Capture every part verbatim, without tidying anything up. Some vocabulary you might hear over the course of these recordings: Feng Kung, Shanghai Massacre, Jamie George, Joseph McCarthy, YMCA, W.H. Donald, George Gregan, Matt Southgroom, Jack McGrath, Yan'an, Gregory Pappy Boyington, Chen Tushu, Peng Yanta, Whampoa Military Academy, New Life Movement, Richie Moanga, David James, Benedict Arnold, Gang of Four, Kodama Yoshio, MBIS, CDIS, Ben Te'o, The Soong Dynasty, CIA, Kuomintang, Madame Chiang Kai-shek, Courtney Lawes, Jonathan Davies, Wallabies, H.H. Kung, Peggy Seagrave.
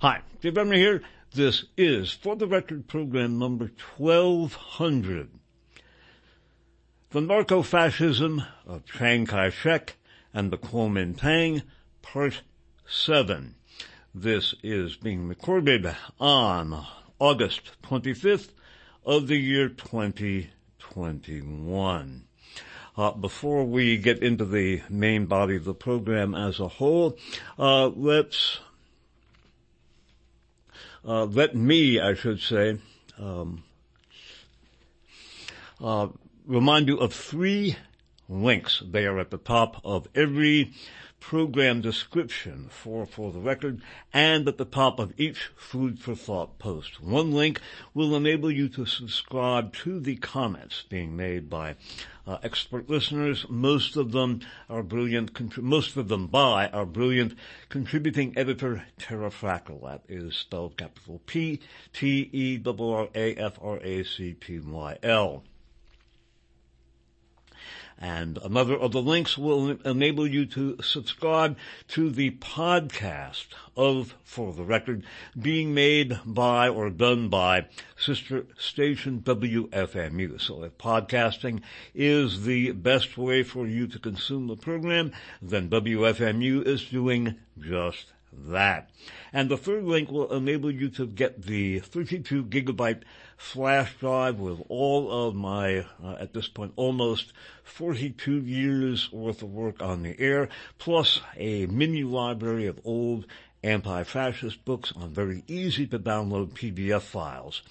Hi, Dave Remner here. This is For the Record program number twelve hundred. The Narco-Fascism of Chiang Kai-shek and the Kuomintang, Part seven. This is being recorded on August twenty-fifth of the year twenty twenty-one. Uh, before we get into the main body of the program as a whole, uh, let's... Uh, let me, I should say, um, uh, remind you of three links. They are at the top of every program description for For the Record and at the top of each Food for Thought post. One link will enable you to subscribe to the comments being made by uh, expert listeners, most of them are brilliant, contri- most of them by our brilliant contributing editor, Tara Frackel. That is spelled capital P T E R R A F R A C P Y L. And another of the links will enable you to subscribe to the podcast of For the Record being made by or done by sister station W F M U. So if podcasting is the best way for you to consume the program, then W F M U is doing just that. And the third link will enable you to get the thirty-two gigabyte flash drive with all of my, uh, at this point, almost forty-two years worth of work on the air, plus a mini library of old anti-fascist books on very easy to download P D F files.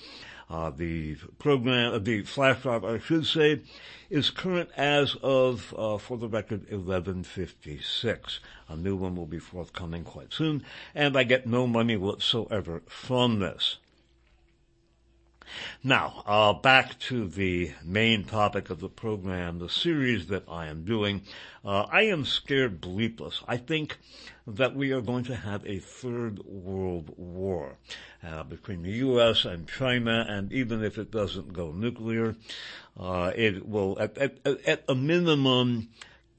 Uh, the program, uh, the flash drive, I should say, is current as of, uh, For the Record, eleven fifty-six. A new one will be forthcoming quite soon, and I get no money whatsoever from this. Now, uh, back to the main topic of the program, the series that I am doing. Uh, I am scared bleepless. I think that we are going to have a third world war uh, between the U S and China, and even if it doesn't go nuclear, uh, it will, at, at, at a minimum,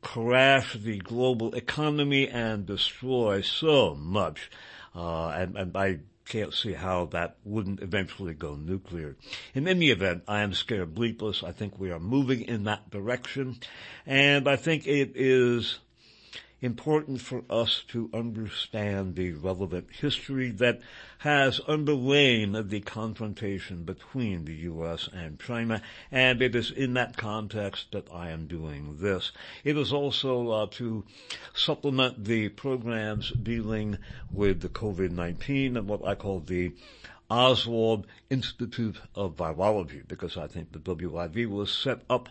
crash the global economy and destroy so much. Uh, and, and I... can't see how that wouldn't eventually go nuclear. In any event, I am scared bleepless. I think we are moving in that direction, and I think it is important for us to understand the relevant history that has underlain the confrontation between the U S and China, and it is in that context that I am doing this. It is also uh, to supplement the programs dealing with the covid nineteen and what I call the Oswald Institute of Virology, because I think the W I V was set up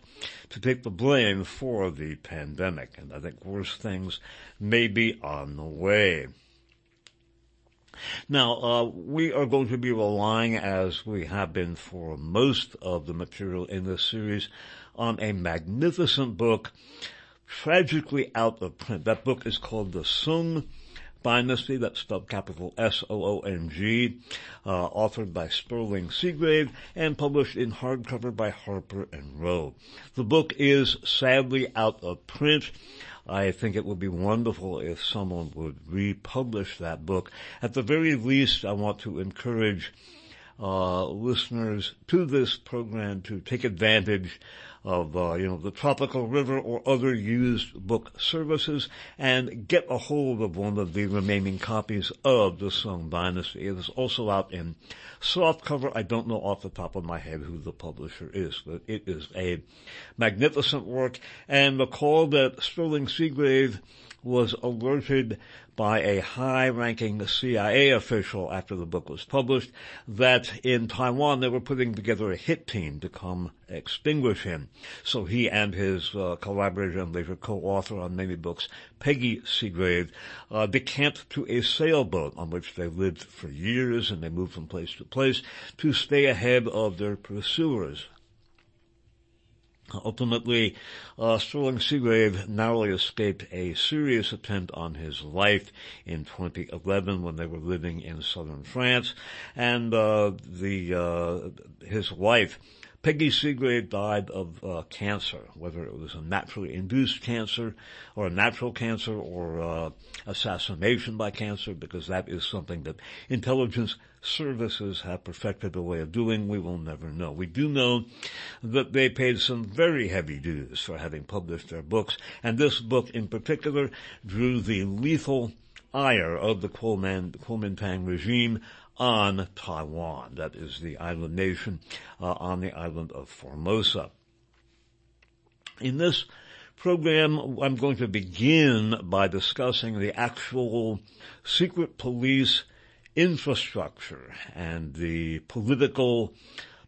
to take the blame for the pandemic, and I think worse things may be on the way. Now, uh, we are going to be relying, as we have been for most of the material in this series, on a magnificent book, tragically out of print. That book is called The Soong Dynasty, that's spelled capital S O O N G, uh, authored by Sterling Seagrave and published in hardcover by Harper and Row. The book is sadly out of print. I think it would be wonderful if someone would republish that book. At the very least, I want to encourage Uh, listeners to this program to take advantage of, uh, you know, the Tropical River or other used book services and get a hold of one of the remaining copies of The Soong Dynasty. It is also out in softcover. I don't know off the top of my head who the publisher is, but it is a magnificent work. And recall that Sterling Seagrave was alerted by a high-ranking C I A official after the book was published that in Taiwan they were putting together a hit team to come extinguish him. So he and his uh, collaborator and later co-author on many books, Peggy Seagrave, uh, decamped to a sailboat on which they lived for years, and they moved from place to place to stay ahead of their pursuers. Ultimately, uh, Sterling Seagrave narrowly escaped a serious attempt on his life in twenty eleven when they were living in southern France, and uh, the uh, his wife, Peggy Seagrave died of uh, cancer, whether it was a naturally induced cancer or a natural cancer or uh, assassination by cancer, because that is something that intelligence services have perfected a way of doing. We will never know. We do know that they paid some very heavy dues for having published their books, and this book in particular drew the lethal ire of the Kuomintang regime on Taiwan, that is the island nation uh, on the island of Formosa. In this program, I'm going to begin by discussing the actual secret police infrastructure and the political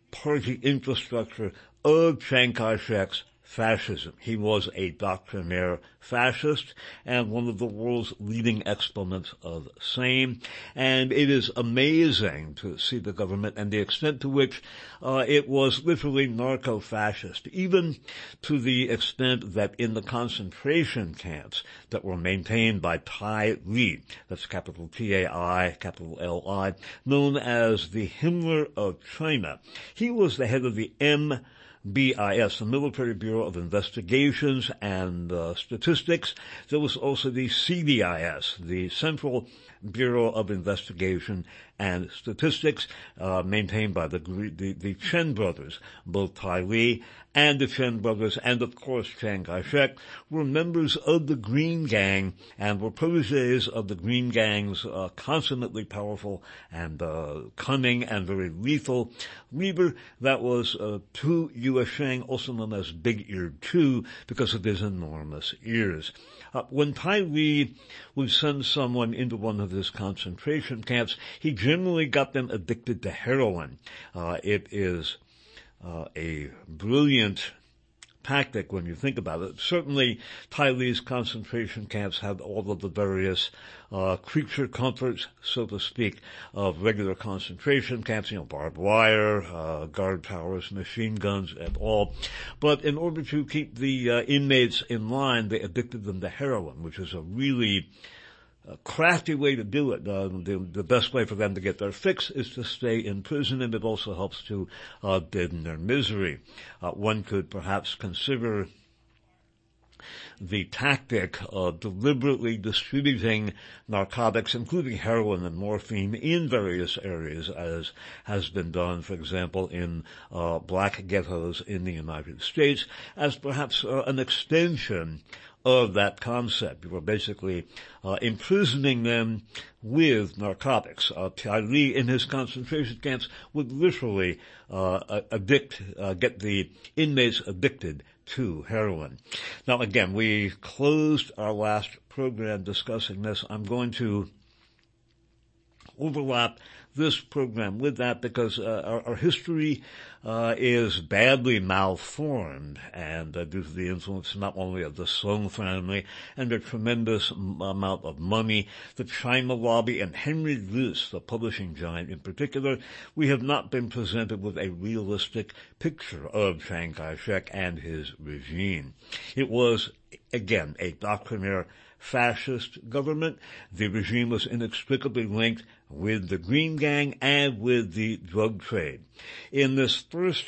party infrastructure of Chiang Kai-shek's fascism. He was a doctrinaire fascist and one of the world's leading exponents of same. And it is amazing to see the government and the extent to which uh, it was literally narco-fascist, even to the extent that in the concentration camps that were maintained by Tai Li, that's capital T A I, capital L I, known as the Himmler of China, he was the head of the M B I S, the Military Bureau of Investigations and uh, Statistics. There was also the C D I S, the Central Bureau of Investigation and Statistics, uh, maintained by the, the the Chen brothers. Both Tai Li and the Chen brothers, and of course Chiang Kai-shek, were members of the Green Gang and were proteges of the Green Gang's uh, consummately powerful and uh, cunning and very lethal leader. That was uh, Du Yuesheng, also known as Big Eared Tu, because of his enormous ears. Uh, when Tai Li would send someone into one of his concentration camps, he generally got them addicted to heroin. Uh, it is uh, a brilliant tactic when you think about it. Certainly, Tai Li's concentration camps had all of the various uh, creature comforts, so to speak, of regular concentration camps, you know, barbed wire, uh, guard towers, machine guns, and all. But in order to keep the uh, inmates in line, they addicted them to heroin, which is a really A crafty way to do it. Uh, the, the best way for them to get their fix is to stay in prison, and it also helps to uh, deaden their misery. Uh, one could perhaps consider the tactic of deliberately distributing narcotics, including heroin and morphine, in various areas, as has been done, for example, in uh, black ghettos in the United States, as perhaps uh, an extension of that concept. You were basically uh, imprisoning them with narcotics. Uh, Tai Li, in his concentration camps, would literally uh, addict, uh, get the inmates addicted to heroin. Now, again, we closed our last program discussing this. I'm going to overlap this program with that because uh, our, our history uh, is badly malformed, and uh, due to the influence not only of the Soong family and a tremendous m- amount of money, the China lobby, and Henry Luce, the publishing giant in particular, we have not been presented with a realistic picture of Chiang Kai-shek and his regime. It was, again, a doctrinaire fascist government. The regime was inextricably linked with the Green Gang and with the drug trade. In this first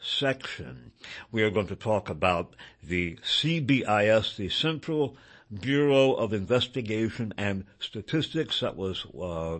section, we are going to talk about the C B I S, the Central Bureau of Investigation and Statistics. That was uh,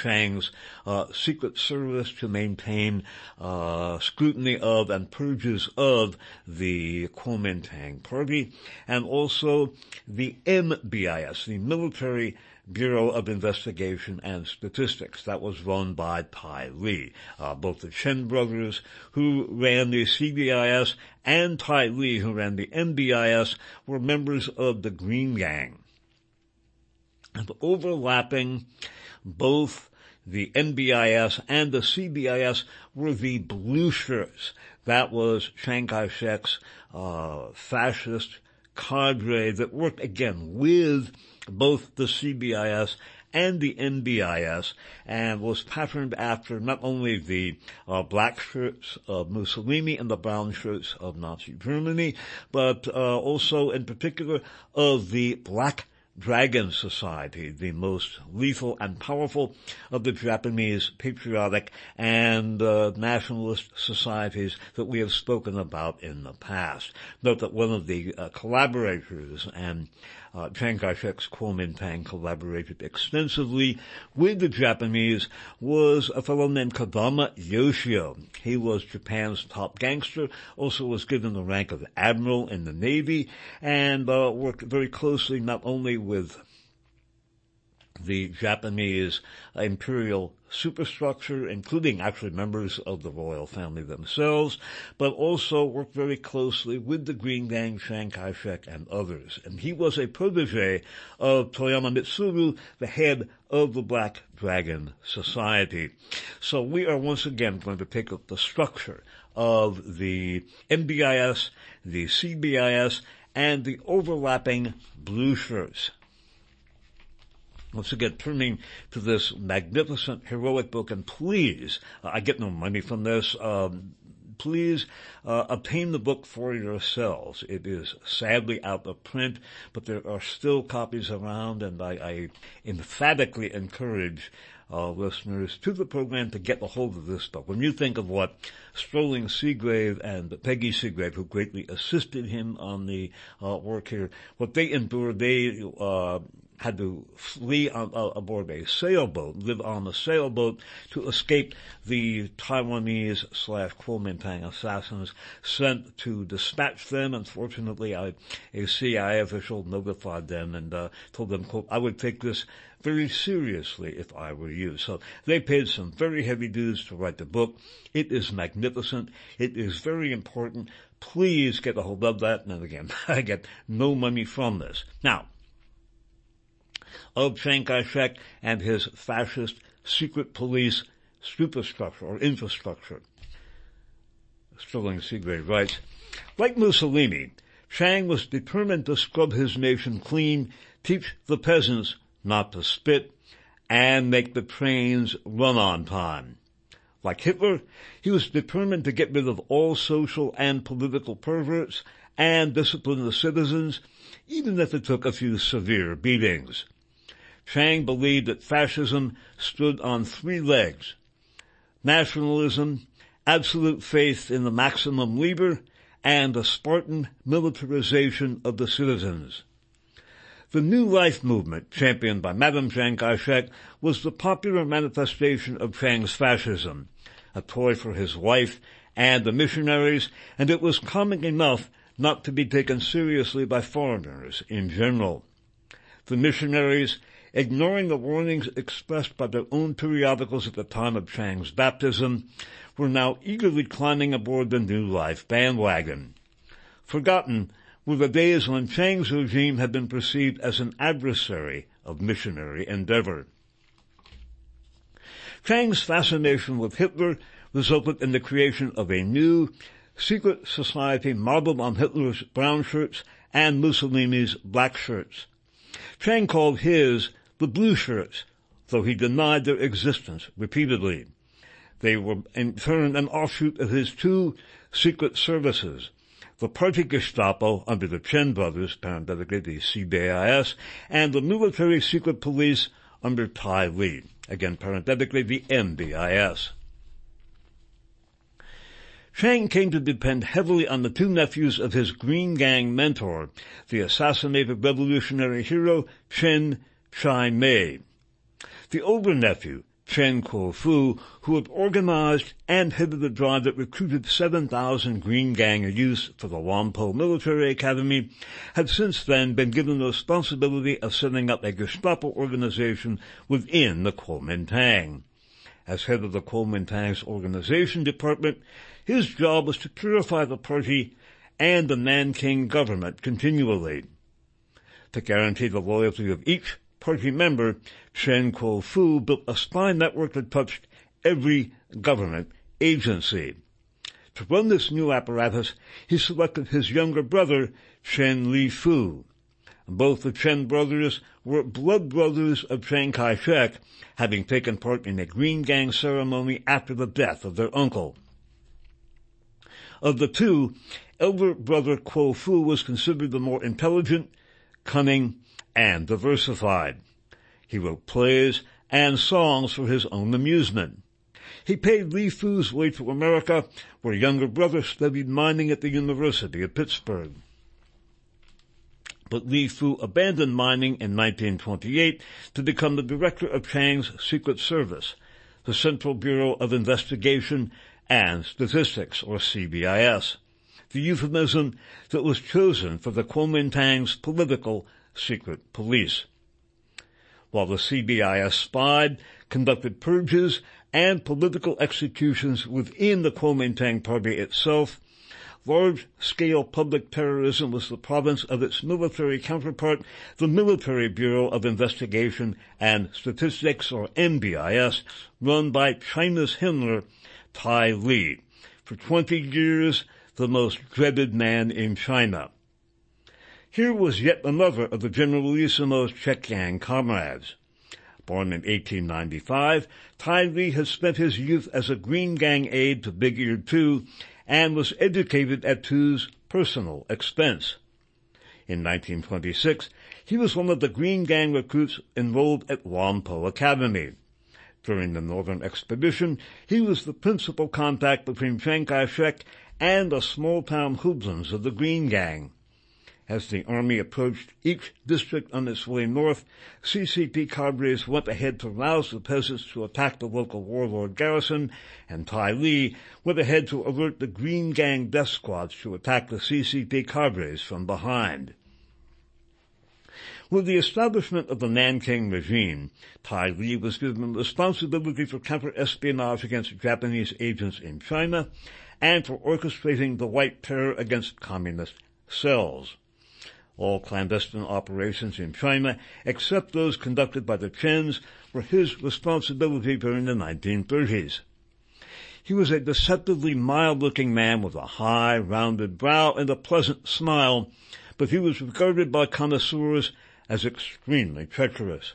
Chiang's uh, secret service to maintain uh, scrutiny of and purges of the Kuomintang party, and also the M B I S, the Military Bureau of Investigation and Statistics. That was run by Tai Li. Uh, both the Chen brothers, who ran the C B I S, and Tai Li, who ran the M B I S, were members of the Green Gang. And overlapping both the M B I S and the C B I S were the Blue Shirts. That was Chiang Kai-shek's uh, fascist cadre that worked, again, with both the C B I S and the M B I S, and was patterned after not only the uh, black shirts of Mussolini and the brown shirts of Nazi Germany, but uh, also in particular of the Black Dragon Society, the most lethal and powerful of the Japanese patriotic and uh, nationalist societies that we have spoken about in the past. Note that one of the uh, collaborators and Uh, Chiang Kai-shek's Kuomintang collaborated extensively with the Japanese was a fellow named Kodama Yoshio. He was Japan's top gangster, also was given the rank of admiral in the Navy, and uh, worked very closely not only with the Japanese imperial superstructure, including actually members of the royal family themselves, but also worked very closely with the Green Gang, Chiang Kai-shek, and others. And he was a protege of Toyama Mitsuru, the head of the Black Dragon Society. So we are once again going to pick up the structure of the M B I S, the C B I S, and the overlapping Blue Shirts. Once again, turning to this magnificent, heroic book, and please, uh, I get no money from this, um, please uh, obtain the book for yourselves. It is sadly out of print, but there are still copies around, and I, I emphatically encourage uh, listeners to the program to get a hold of this book. When you think of what Sterling Seagrave and Peggy Seagrave, who greatly assisted him on the uh, work here, what they endured, they... Uh, had to flee on, uh, aboard a sailboat, live on a sailboat to escape the Taiwanese slash Kuomintang assassins sent to dispatch them. Unfortunately, I, a C I A official notified them and uh, told them, quote, I would take this very seriously if I were you. So they paid some very heavy dues to write the book. It is magnificent. It is very important. Please get a hold of that. And again, I get no money from this. Now, of Chiang Kai-shek and his fascist secret police superstructure or infrastructure. Sterling Seagrave writes, like Mussolini, Chiang was determined to scrub his nation clean, teach the peasants not to spit, and make the trains run on time. Like Hitler, he was determined to get rid of all social and political perverts and discipline the citizens, even if it took a few severe beatings. Chiang believed that fascism stood on three legs: nationalism, absolute faith in the maximum leader, and a Spartan militarization of the citizens. The New Life Movement, championed by Madame Chiang Kai-shek, was the popular manifestation of Chiang's fascism, a toy for his wife and the missionaries, and it was comic enough not to be taken seriously by foreigners in general. The missionaries, ignoring the warnings expressed by their own periodicals at the time of Chiang's baptism, were now eagerly climbing aboard the New Life bandwagon. Forgotten were the days when Chiang's regime had been perceived as an adversary of missionary endeavor. Chiang's fascination with Hitler resulted in the creation of a new secret society modeled on Hitler's brown shirts and Mussolini's black shirts. Chiang called his the Blue Shirts, though he denied their existence repeatedly. They were in turn an offshoot of his two secret services, the party Gestapo under the Chen brothers, parenthetically the C B I S, and the military secret police under Tai Li, again parenthetically the M B I S. Chiang came to depend heavily on the two nephews of his Green Gang mentor, the assassinated revolutionary hero Chen Chai-mei. The older nephew, Chen Kuo-fu, who had organized and headed the drive that recruited seven thousand Green Gang youths for the Whampoa Military Academy, had since then been given the responsibility of setting up a Gestapo organization within the Kuomintang. As head of the Kuomintang's organization department, his job was to purify the party and the Nanking government continually. To guarantee the loyalty of each party member, Chen Kuo-fu built a spy network that touched every government agency. To run this new apparatus, he selected his younger brother, Chen Li-fu. Both the Chen brothers were blood brothers of Chiang Kai-shek, having taken part in a Green Gang ceremony after the death of their uncle. Of the two, elder brother Kuo-fu was considered the more intelligent, cunning, and diversified. He wrote plays and songs for his own amusement. He paid Li Fu's way to America, where younger brother studied mining at the University of Pittsburgh. But Li Fu abandoned mining in nineteen twenty-eight to become the director of Chiang's Secret Service, the Central Bureau of Investigation and Statistics, or C B I S, the euphemism that was chosen for the Kuomintang's political secret police. While the C B I S spied, conducted purges, and political executions within the Kuomintang party itself, large-scale public terrorism was the province of its military counterpart, the Military Bureau of Investigation and Statistics, or M B I S, run by China's Himmler, Tai Li, for twenty years the most dreaded man in China. Here was yet another of the Generalissimo's Czech Gang comrades. Born in eighteen ninety-five, Tai Li had spent his youth as a Green Gang aide to Big Ear two and was educated at two's personal expense. In nineteen twenty-six, he was one of the Green Gang recruits enrolled at Whampoa Academy. During the Northern Expedition, he was the principal contact between Chiang Kai-shek and the small-town hoodlums of the Green Gang. As the army approached each district on its way north, C C P cadres went ahead to rouse the peasants to attack the local warlord garrison, and Tai Li went ahead to alert the Green Gang death squads to attack the C C P cadres from behind. With the establishment of the Nanking regime, Tai Li was given responsibility for counter-espionage against Japanese agents in China and for orchestrating the white terror against communist cells. All clandestine operations in China, except those conducted by the Qins, were his responsibility during the nineteen thirties. He was a deceptively mild-looking man with a high, rounded brow and a pleasant smile, but he was regarded by connoisseurs as extremely treacherous.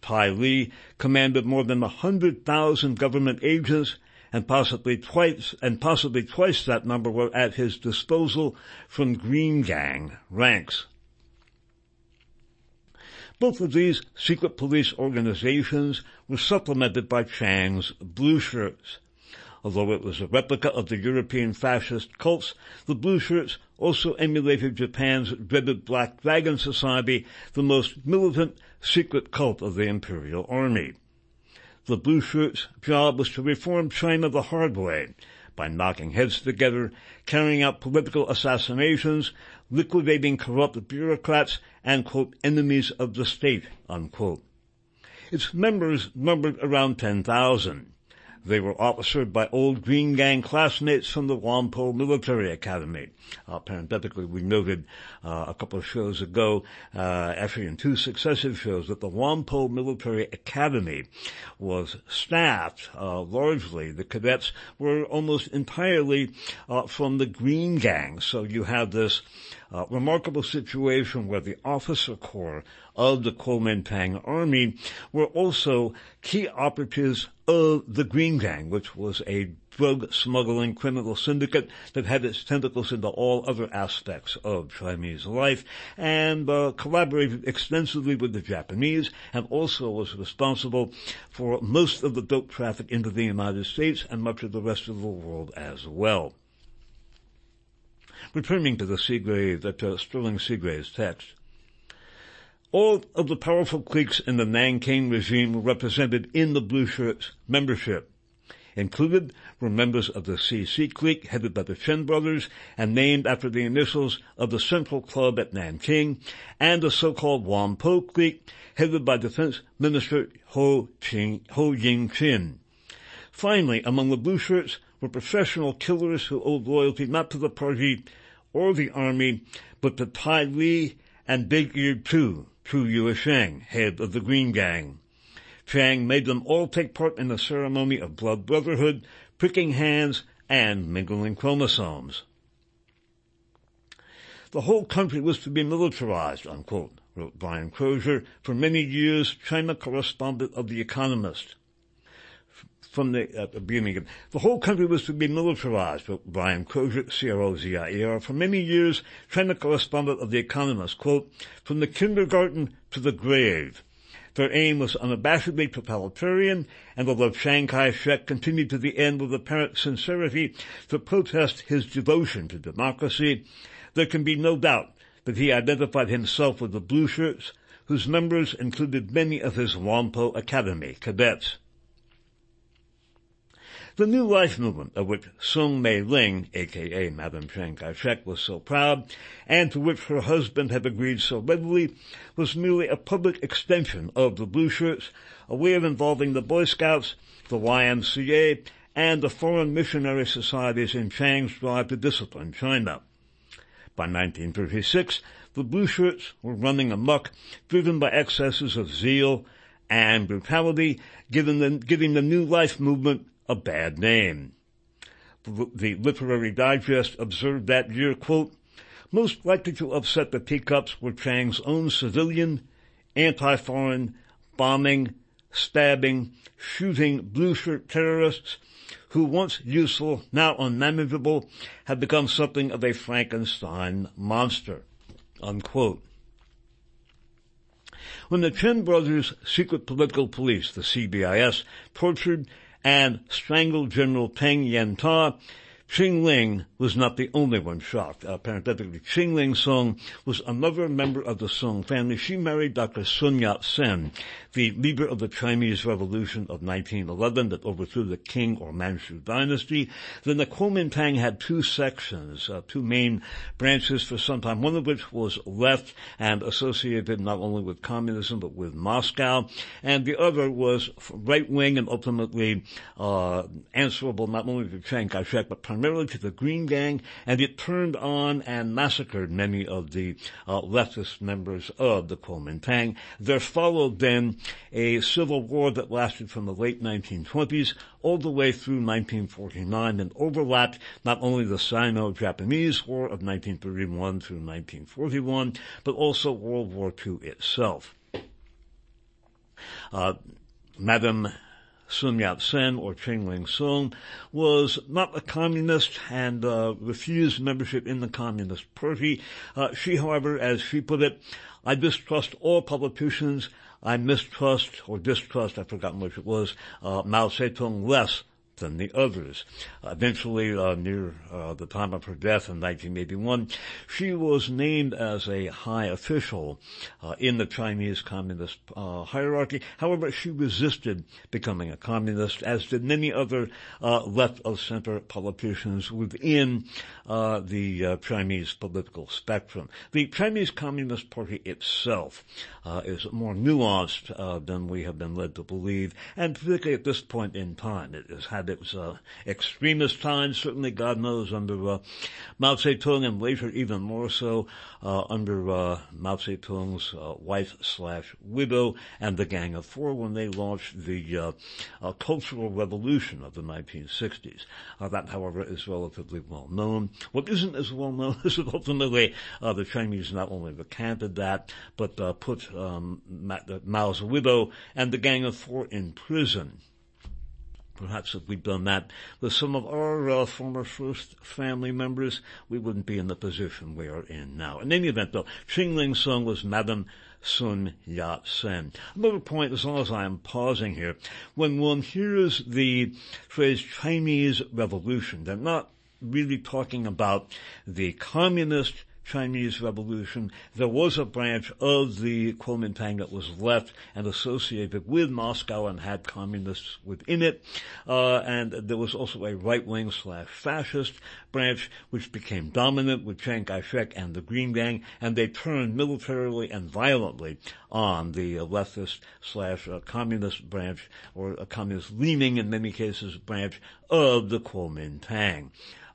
Tai Li commanded more than a hundred thousand government agents, and possibly twice and possibly twice that number were at his disposal from Green Gang ranks. Both of these secret police organizations were supplemented by Chiang's Blue Shirts. Although it was a replica of the European fascist cults, the Blue Shirts also emulated Japan's dreaded Black Dragon Society, the most militant secret cult of the Imperial Army. The Blue Shirts' job was to reform China the hard way, by knocking heads together, carrying out political assassinations, liquidating corrupt bureaucrats, and, quote, enemies of the state, unquote. Its members numbered around ten thousand. They were officered by old Green Gang classmates from the Whampoa Military Academy. Uh, parenthetically, we noted uh, a couple of shows ago, uh, actually in two successive shows, that the Whampoa Military Academy was staffed uh, largely. The cadets were almost entirely uh, from the Green Gang. So you have this uh, remarkable situation where the officer corps of the Kuomintang Army were also key operatives of the Green Gang, which was a drug-smuggling criminal syndicate that had its tentacles into all other aspects of Chinese life and uh, collaborated extensively with the Japanese, and also was responsible for most of the dope traffic into the United States and much of the rest of the world as well. Returning to the Seagrave, to Sterling Seagrave's text, all of the powerful cliques in the Nanking regime were represented in the Blue Shirts' membership. Included were members of the C C clique, headed by the Chen brothers, and named after the initials of the Central Club at Nanking, and the so-called Whampoa clique, headed by Defense Minister Ho, Ching, Ho Ying-chin. Finally, among the Blue Shirts were professional killers who owed loyalty not to the party or the army, but to Tai Li and Big Ear two. Du Yuesheng, head of the Green Gang. Chiang made them all take part in the ceremony of blood brotherhood, pricking hands, and mingling chromosomes. The whole country was to be militarized, unquote, wrote Brian Crozier, for many years China correspondent of The Economist. from the uh, beginning. The whole country was to be militarized, but Brian Crozier, C R O Z I E R, for many years, China correspondent of The Economist, quote, from the kindergarten to the grave. Their aim was unabashedly totalitarian, and although Chiang Kai-shek continued to the end with apparent sincerity to protest his devotion to democracy, there can be no doubt that he identified himself with the Blue Shirts, whose members included many of his Whampoa Academy cadets. The New Life Movement, of which Sung Mei Ling, a k a. Madame Chiang Kai-shek, was so proud, and to which her husband had agreed so readily, was merely a public extension of the Blue Shirts, a way of involving the Boy Scouts, the Y M C A, and the foreign missionary societies in Chiang's drive to discipline China. By nineteen thirty-six, the Blue Shirts were running amok, driven by excesses of zeal and brutality, giving the, giving the New Life Movement a bad name. The, the Literary Digest observed that year, quote, most likely to upset the teacups were Chiang's own civilian, anti-foreign, bombing, stabbing, shooting Blue Shirt terrorists, who once useful, now unmanageable, had become something of a Frankenstein monster, unquote. When the Chen brothers' secret political police, the C B I S, tortured and strangled General Peng Yanta, Ching-ling was not the only one shocked. Uh, parenthetically, Ching-ling Soong was another member of the Soong family. She married Doctor Sun Yat-sen, the leader of the Chinese Revolution of nineteen eleven that overthrew the Qing or Manchu dynasty. Then the Kuomintang had two sections, uh, two main branches for some time, one of which was left and associated not only with communism but with Moscow, and the other was right-wing and ultimately uh answerable not only to Chiang Kai-shek but primarily to the Green Gang, and it turned on and massacred many of the uh, leftist members of the Kuomintang. There followed then a civil war that lasted from the late nineteen twenties all the way through nineteen forty-nine and overlapped not only the Sino-Japanese War of nineteen thirty-one through nineteen forty-one, but also World War Two itself. Uh, Madame Sun Yat-sen, or Ching-ling Soong, was not a communist and uh, refused membership in the Communist Party. Uh, she, however, as she put it, I distrust all politicians. I mistrust or distrust, I've forgotten which it was, uh, Mao Zedong less than the others. Uh, eventually, uh, near uh, the time of her death in nineteen eighty-one, she was named as a high official uh, in the Chinese communist uh, hierarchy. However, she resisted becoming a communist, as did many other uh, left-of-center politicians within uh, the uh, Chinese political spectrum. The Chinese Communist Party itself uh, is more nuanced uh, than we have been led to believe, and particularly at this point in time. It has had It was uh, extremist times, certainly, God knows, under uh, Mao Zedong, and later even more so uh, under uh, Mao Zedong's uh, wife-slash-widow and the Gang of Four when they launched the uh, uh, Cultural Revolution of the nineteen sixties. Uh, that, however, is relatively well-known. What isn't as well-known is that ultimately uh, the Chinese not only recanted that, but uh, put um, Ma- Mao's widow and the Gang of Four in prison. Perhaps if we'd done that with some of our uh, former first family members, we wouldn't be in the position we are in now. In any event, though, Ching-ling Soong was Madame Sun Yat-sen. Another point, as long as I am pausing here, when one hears the phrase Chinese Revolution, they're not really talking about the communist Chinese Revolution. There was a branch of the Kuomintang that was left and associated with Moscow and had communists within it. Uh, and there was also a right-wing slash fascist branch which became dominant with Chiang Kai-shek and the Green Gang, and they turned militarily and violently on the leftist slash communist branch, or a communist-leaning in many cases branch of the Kuomintang.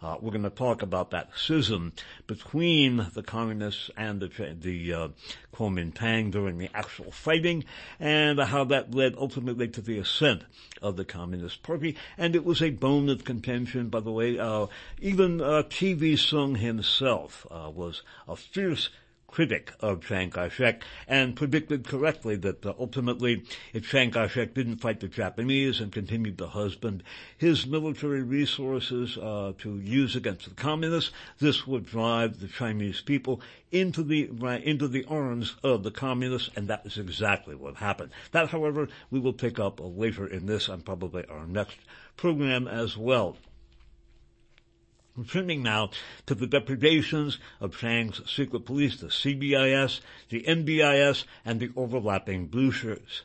Uh, we're going to talk about that schism between the communists and the, the uh, Kuomintang during the actual fighting, and how that led ultimately to the ascent of the Communist Party. And it was a bone of contention, by the way. Uh, even uh, T V Soong himself uh, was a fierce critic of Chiang Kai-shek and predicted correctly that uh, ultimately, if Chiang Kai-shek didn't fight the Japanese and continued to husband his military resources uh, to use against the communists, this would drive the Chinese people into the into the arms of the communists, and that is exactly what happened. That, however, we will pick up later in this and probably our next program as well. Returning now to the depredations of Chiang's secret police, the C B I S, the M B I S, and the overlapping Blue Shirts.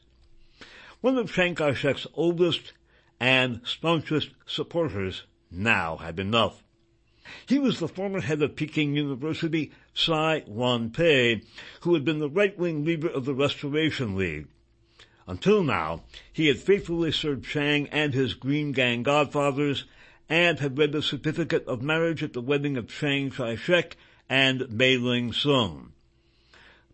One of Chiang Kai-shek's oldest and staunchest supporters now had enough. He was the former head of Peking University, Cai Yuanpei, who had been the right-wing leader of the Restoration League. Until now, he had faithfully served Chiang and his Green Gang godfathers, and had read the certificate of marriage at the wedding of Chiang Kai-shek and Mei-ling Soong.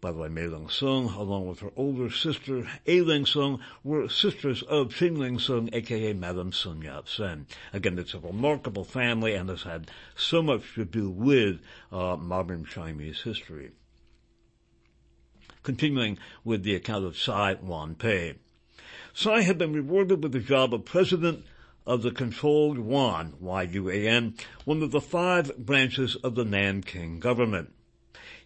By the way, Mei-ling Soong, along with her older sister, A-ling Soong, were sisters of Ching-ling Soong, a k a. Madame Sun Yat-sen. Again, it's a remarkable family and has had so much to do with uh, modern Chinese history. Continuing with the account of Cai Yuanpei. Cai had been rewarded with the job of president of the Controlled Yuan, Y U A N, one of the five branches of the Nanking government.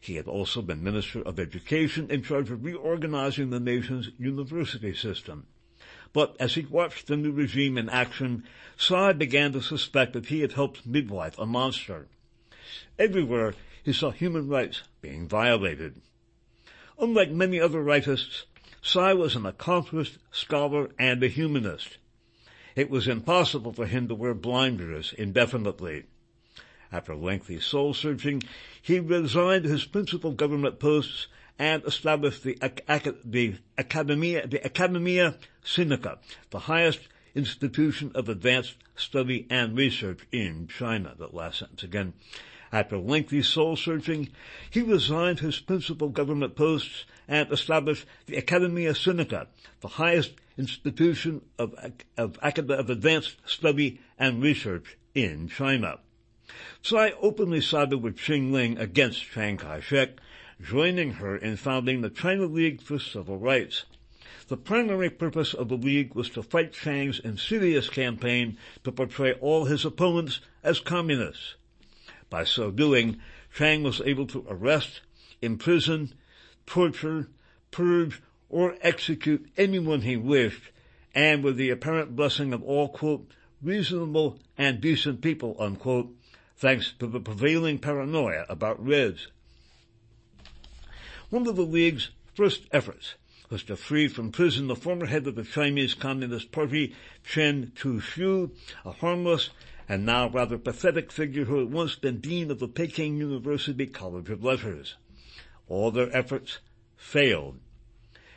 He had also been Minister of Education in charge of reorganizing the nation's university system. But as he watched the new regime in action, Cai began to suspect that he had helped midwife a monster. Everywhere he saw human rights being violated. Unlike many other rightists, Cai was an accomplished scholar and a humanist. It was impossible for him to wear blinders indefinitely. After lengthy soul-searching, he resigned his principal government posts and established the, Ac- the, Academia, the Academia Sinica, the highest institution of advanced study and research in China. That last sentence again. After lengthy soul-searching, he resigned his principal government posts and established the Academia Sinica, the highest institution of, of, of advanced study and research in China. Cai openly sided with Qing-ling against Chiang Kai-shek, joining her in founding the China League for Civil Rights. The primary purpose of the League was to fight Chiang's insidious campaign to portray all his opponents as communists. By so doing, Chiang was able to arrest, imprison, torture, purge, or execute anyone he wished, and with the apparent blessing of all, quote, reasonable and decent people, unquote, thanks to the prevailing paranoia about Reds. One of the League's first efforts was to free from prison the former head of the Chinese Communist Party, Chen Tushu, a harmless and now rather pathetic figure who had once been dean of the Peking University College of Letters. All their efforts failed.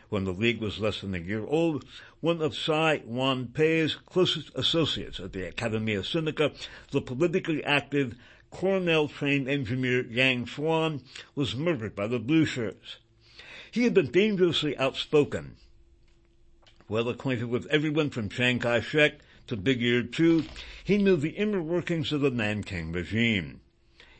When the League was less than a year old, one of Cai Yuanpei's closest associates at the Academia Sinica, the politically active Cornell-trained engineer Yang Xuan, was murdered by the Blue Shirts. He had been dangerously outspoken. Well acquainted with everyone from Chiang Kai-shek to Big-eared Chu, he knew the inner workings of the Nanking regime.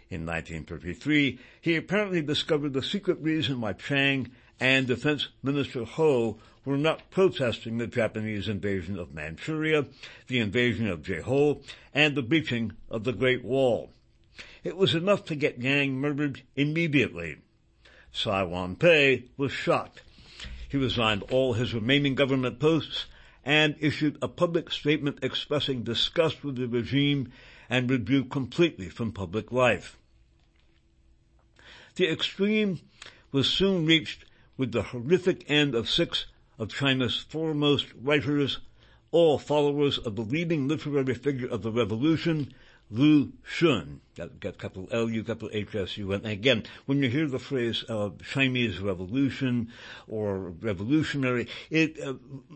In nineteen thirty-three, he apparently discovered the secret reason why Chiang and Defense Minister Ho were not protesting the Japanese invasion of Manchuria, the invasion of Jeju, and the breaching of the Great Wall. It was enough to get Yang murdered immediately. Cai Yuanpei was shocked. He resigned all his remaining government posts and issued a public statement expressing disgust with the regime and withdrew completely from public life. The extreme was soon reached with the horrific end of six of China's foremost writers, all followers of the leading literary figure of the revolution, Lu Xun. Got, got capital L U, capital H S U N. Again, when you hear the phrase uh, Chinese Revolution or revolutionary, it uh,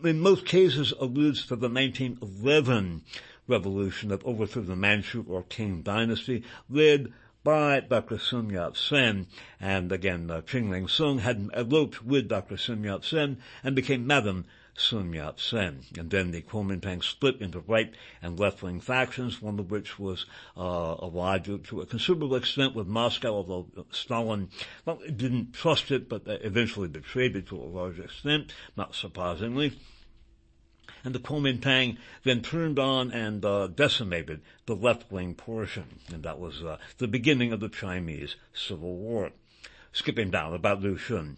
in most cases alludes to the nineteen eleven revolution that overthrew the Manchu or Qing dynasty, led by Doctor Sun Yat-sen, and again, uh, Ching-ling Soong had eloped with Doctor Sun Yat-sen and became Madame Sun Yat-sen. And then the Kuomintang split into right and left-wing factions, one of which was uh, allied to, to a considerable extent with Moscow, although Stalin well, didn't trust it, but eventually betrayed it to a large extent, not surprisingly. And the Kuomintang then turned on and uh, decimated the left-wing portion. And that was uh, the beginning of the Chinese Civil War. Skipping down, about Lu Xun.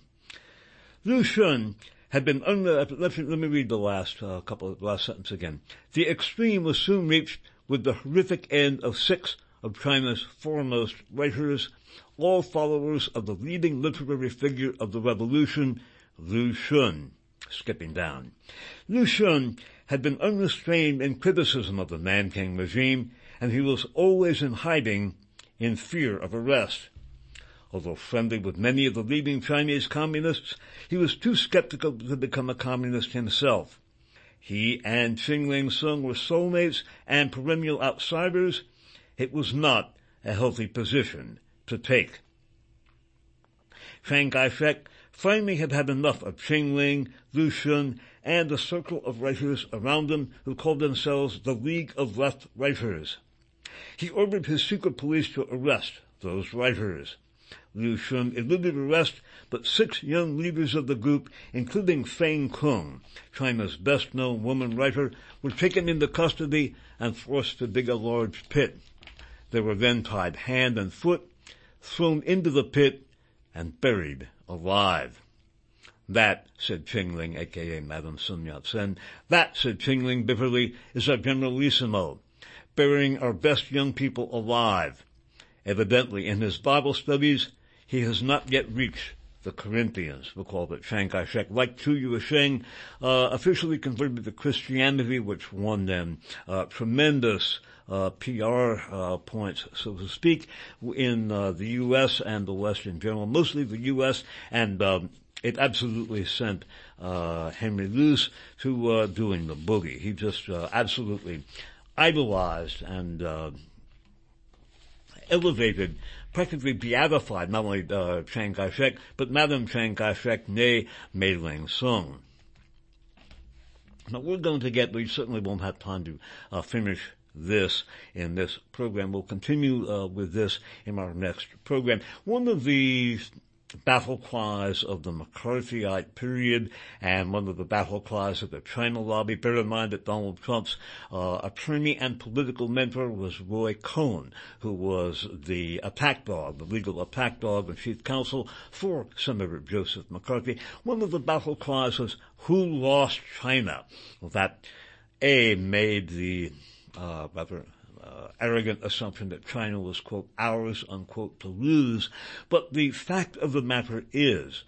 Lu Xun had been under... Let me, let me read the last uh, couple of last sentence again. The extreme was soon reached with the horrific end of six of China's foremost writers, all followers of the leading literary figure of the revolution, Lu Xun. Skipping down. Lu Xun had been unrestrained in criticism of the Nanking regime, and he was always in hiding in fear of arrest. Although friendly with many of the leading Chinese communists, he was too skeptical to become a communist himself. He and Ching-ling Soong were soulmates and perennial outsiders. It was not a healthy position to take. Chiang Kai-shek finally had had enough of Ching-ling, Lu Xun, and the circle of writers around him who called themselves the League of Left Writers. He ordered his secret police to arrest those writers. Lu Xun eluded arrest, but six young leaders of the group, including Feng Kung, China's best-known woman writer, were taken into custody and forced to dig a large pit. They were then tied hand and foot, thrown into the pit, and buried alive. That, said Ching-ling, a k a. Madame Sun Yat-sen, that, said Ching-ling bitterly, is our generalissimo, burying our best young people alive. Evidently, in his Bible studies, he has not yet reached the Corinthians. Recall that Chiang Kai-shek, like Du Yuesheng, uh, officially converted to Christianity, which won them uh, tremendous Uh, P R uh, points, so to speak, in uh, the U S and the West in general, mostly the U S, and um, it absolutely sent uh, Henry Luce to uh, doing the boogie. He just uh, absolutely idolized and uh, elevated, practically beatified, not only uh, Chiang Kai-shek, but Madame Chiang Kai-shek, nay, Mei-ling Soong. Now, we're going to get, we certainly won't have time to uh, finish this in this program. We'll continue uh, with this in our next program. One of the battle cries of the McCarthyite period and one of the battle cries of the China lobby, bear in mind that Donald Trump's uh, attorney and political mentor was Roy Cohn, who was the attack dog, the legal attack dog and chief counsel for Senator Joseph McCarthy. One of the battle cries was, "Who lost China?" Well, that A made the Uh, rather uh, arrogant assumption that China was, quote, ours, unquote, to lose. But the fact of the matter is,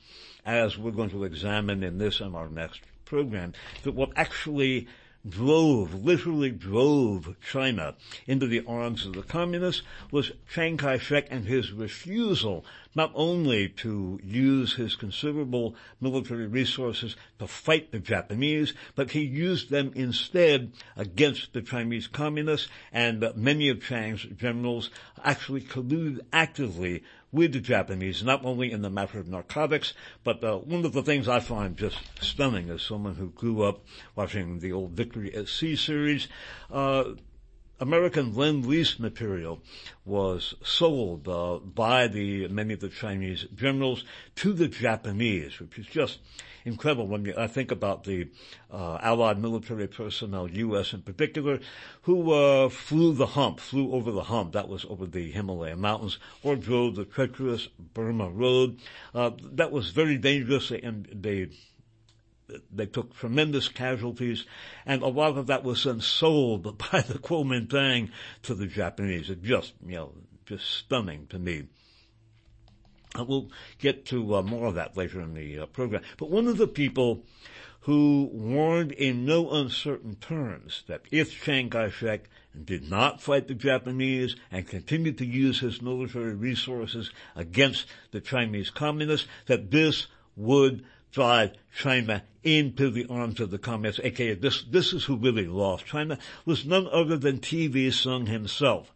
as we're going to examine in this and our next program, that what actually drove, literally drove China into the arms of the communists was Chiang Kai-shek and his refusal not only to use his considerable military resources to fight the Japanese, but he used them instead against the Chinese communists, and many of Chiang's generals actually colluded actively with the Japanese, not only in the matter of narcotics, but uh, one of the things I find just stunning as someone who grew up watching the old Victory at Sea series, uh, American Lend-Lease material was sold uh, by the many of the Chinese generals to the Japanese, which is just incredible when you, I think about the uh, Allied military personnel, U S in particular, who uh, flew the hump, flew over the hump, that was over the Himalayan mountains, or drove the treacherous Burma Road. Uh, that was very dangerous, and they... They took tremendous casualties, and a lot of that was then sold by the Kuomintang to the Japanese. It just, you know, just stunning to me. Uh, we'll get to uh, more of that later in the uh, program. But one of the people who warned in no uncertain terms that if Chiang Kai-shek did not fight the Japanese and continued to use his military resources against the Chinese communists, that this would drive China into the arms of the communists, a k a this, this is who really lost China, was none other than T V Soong himself.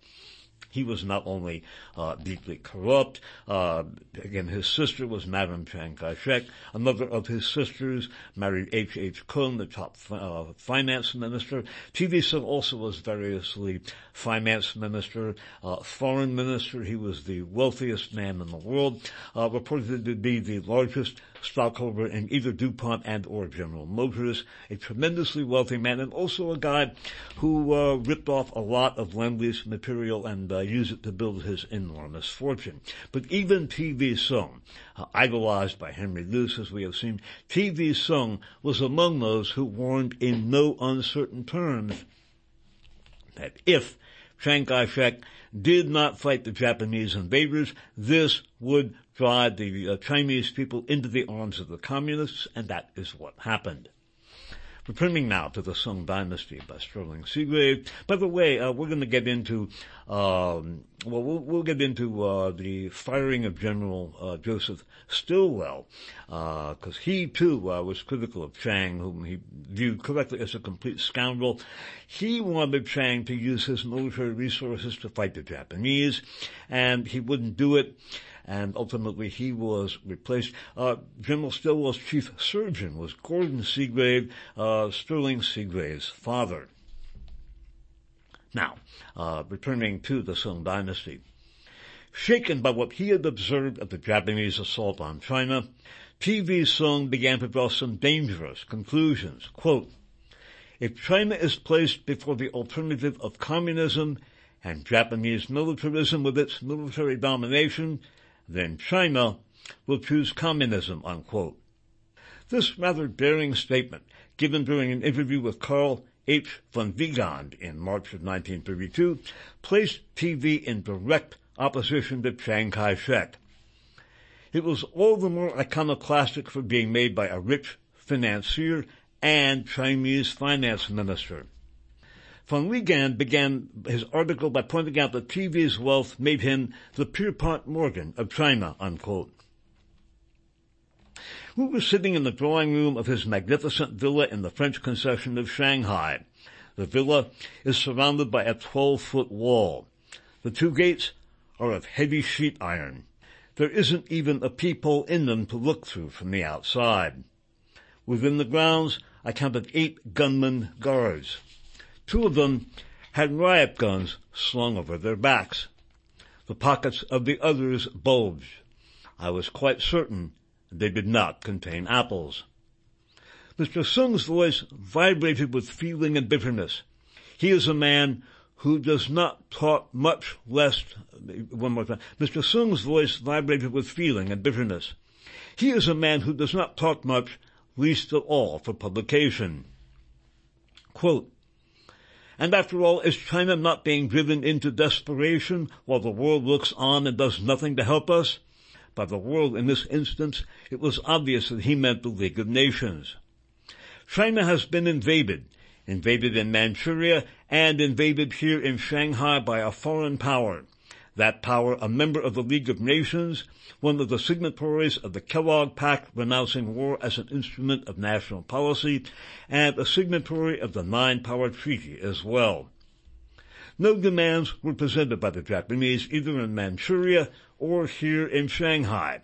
He was not only uh, deeply corrupt, uh, again, his sister was Madame Chiang Kai-shek. Another of his sisters married H H. Kun, the top uh, finance minister. T V Soong also was variously finance minister, uh, foreign minister. He was the wealthiest man in the world, uh, reported to be the largest stockholder in either DuPont and or General Motors, a tremendously wealthy man, and also a guy who uh, ripped off a lot of Lend-Lease material and uh, used it to build his enormous fortune. But even T V Soong, uh, idolized by Henry Luce, as we have seen, T V Soong was among those who warned in no uncertain terms that if Chiang Kai-shek did not fight the Japanese invaders, this would drive the uh, Chinese people into the arms of the communists, and that is what happened. Returning now to the Soong Dynasty by Sterling Seagrave. By the way, uh, we're going to get into, um, well, we'll, we'll get into uh, the firing of General uh, Joseph Stilwell, because uh, he too uh, was critical of Chiang, whom he viewed correctly as a complete scoundrel. He wanted Chiang to use his military resources to fight the Japanese, and he wouldn't do it. And ultimately he was replaced. Uh, General Stilwell's chief surgeon was Gordon Seagrave, uh, Sterling Seagrave's father. Now, uh, returning to the Soong Dynasty. Shaken by what he had observed of the Japanese assault on China, T V Soong began to draw some dangerous conclusions. Quote, if China is placed before the alternative of communism and Japanese militarism with its military domination, then China will choose communism, unquote. This rather daring statement, given during an interview with Carl H. von Wiegand in March of nineteen thirty-two, placed T V in direct opposition to Chiang Kai-shek. It was all the more iconoclastic for being made by a rich financier and Chinese finance minister. Von Wiegand began his article by pointing out that T V's wealth made him the Pierpont Morgan of China, unquote. Who was sitting in the drawing room of his magnificent villa in the French concession of Shanghai. The villa is surrounded by a twelve-foot wall. The two gates are of heavy sheet iron. There isn't even a peephole in them to look through from the outside. Within the grounds, I counted eight gunman guards. Two of them had riot guns slung over their backs. The pockets of the others bulged. I was quite certain they did not contain apples. Mister Soong's voice vibrated with feeling and bitterness. He is a man who does not talk much less... One more time. Mister Soong's voice vibrated with feeling and bitterness. He is a man who does not talk much, least of all for publication. Quote, and after all, is China not being driven into desperation while the world looks on and does nothing to help us? By the world in this instance, it was obvious that he meant the League of Nations. China has been invaded, invaded in Manchuria and invaded here in Shanghai by a foreign power. That power, a member of the League of Nations, one of the signatories of the Kellogg Pact renouncing war as an instrument of national policy, and a signatory of the Nine-Power Treaty as well. No demands were presented by the Japanese either in Manchuria or here in Shanghai.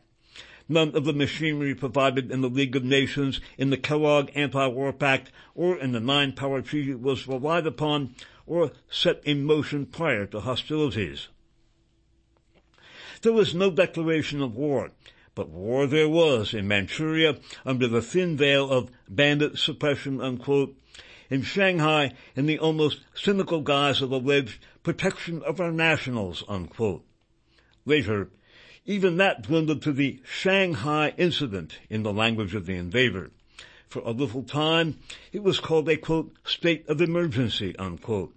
None of the machinery provided in the League of Nations, in the Kellogg Anti-War Pact, or in the Nine-Power Treaty was relied upon or set in motion prior to hostilities. There was no declaration of war, but war there was in Manchuria under the thin veil of bandit suppression, unquote, in Shanghai in the almost cynical guise of alleged protection of our nationals, unquote. Later, even that dwindled to the Shanghai Incident in the language of the invader. For a little time, it was called a, quote, state of emergency, unquote.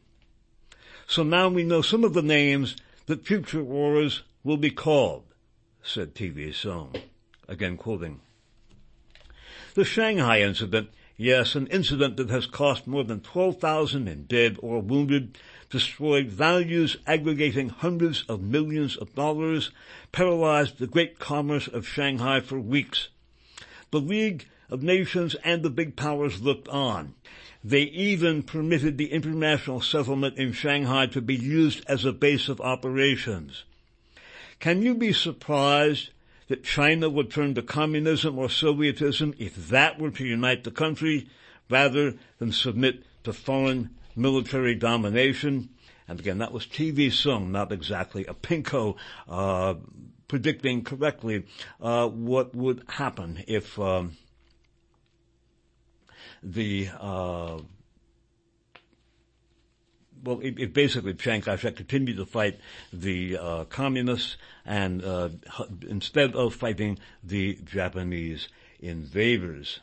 So now we know some of the names that future wars will be called, said T V Soong. Again quoting. The Shanghai Incident, yes, an incident that has cost more than twelve thousand in dead or wounded, destroyed values aggregating hundreds of millions of dollars, paralyzed the great commerce of Shanghai for weeks. The League of Nations and the big powers looked on. They even permitted the international settlement in Shanghai to be used as a base of operations. Can you be surprised that China would turn to communism or Sovietism if that were to unite the country rather than submit to foreign military domination? And again, that was T V Soong, not exactly a pinko, uh, predicting correctly uh, what would happen if um, the, uh, well, it, it basically Chiang Kai-shek continued to fight the uh, communists and uh, instead of fighting the Japanese invaders.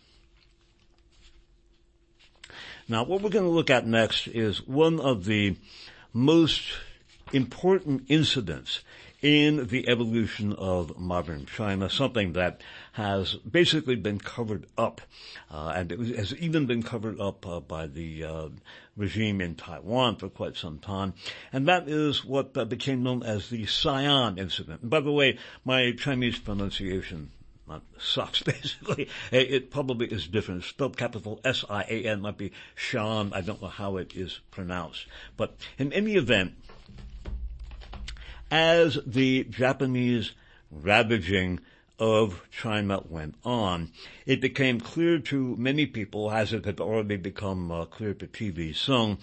Now, what we're going to look at next is one of the most important incidents in the evolution of modern China, something that has basically been covered up, uh, and it has even been covered up uh, by the uh, regime in Taiwan for quite some time, and that is what uh, became known as the Xi'an Incident. And by the way, my Chinese pronunciation sucks, basically. It probably is different. Spelled capital S I A N might be Shan. I don't know how it is pronounced. But in any event, as the Japanese ravaging of China went on, it became clear to many people, as it had already become uh, clear to T V Soong,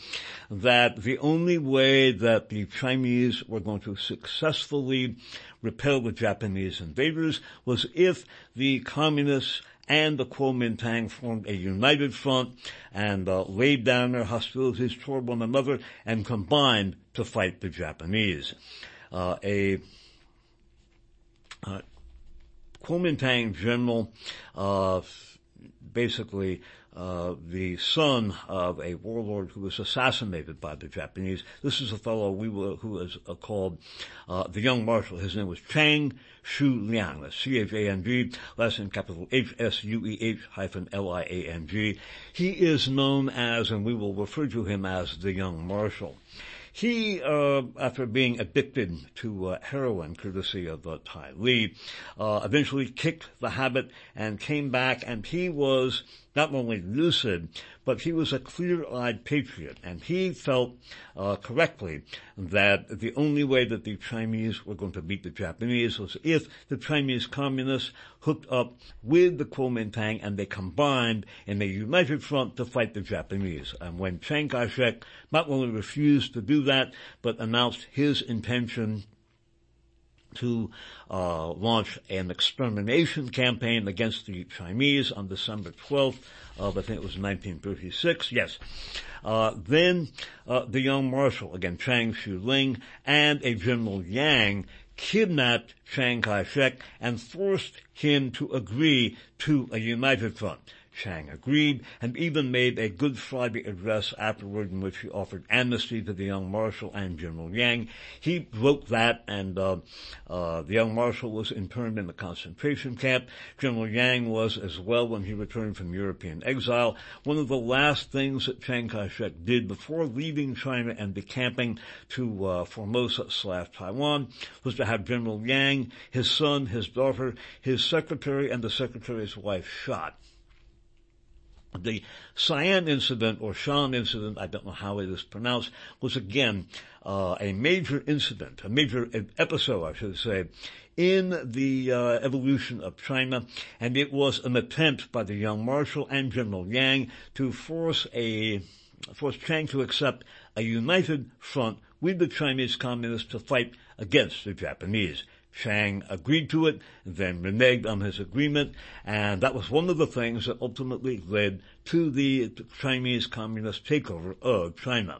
that the only way that the Chinese were going to successfully repel the Japanese invaders was if the communists and the Kuomintang formed a united front and uh, laid down their hostilities toward one another and combined to fight the Japanese. Uh, a... Uh, Kuomintang general, uh, basically uh, the son of a warlord who was assassinated by the Japanese. This is a fellow we were, who was uh, called uh, the Young Marshal. His name was Zhang Xueliang. That's C H A N G, last name capital H S U E H hyphen L I A N G. He is known as, and we will refer to him as, the Young Marshal. He, uh, after being addicted to uh, heroin, courtesy of uh, Tai Li, uh, eventually kicked the habit and came back, and he was not only lucid, but he was a clear-eyed patriot, and he felt uh, correctly that the only way that the Chinese were going to beat the Japanese was if the Chinese communists hooked up with the Kuomintang and they combined in a united front to fight the Japanese. And when Chiang Kai-shek not only refused to do that, but announced his intention to uh, launch an extermination campaign against the Chinese on December twelfth of, I think it was nineteen thirty-six, yes. Uh, then uh, the Young Marshal, again, Zhang Xueliang, and a General Yang kidnapped Chiang Kai-shek and forced him to agree to a united front. Chiang agreed and even made a Good Friday address afterward in which he offered amnesty to the Young Marshal and General Yang. He broke that, and uh, uh, the Young Marshal was interned in the concentration camp. General Yang was as well when he returned from European exile. One of the last things that Chiang Kai-shek did before leaving China and decamping to uh, Formosa slash Taiwan was to have General Yang, his son, his daughter, his secretary, and the secretary's wife shot. The Xi'an Incident, or Shan Incident, I don't know how it is pronounced, was again uh, a major incident, a major episode, I should say, in the uh, evolution of China, and it was an attempt by the Young Marshal and General Yang to force a force Chiang to accept a united front with the Chinese communists to fight against the Japanese. Chiang agreed to it, then reneged on his agreement, and that was one of the things that ultimately led to the Chinese communist takeover of China.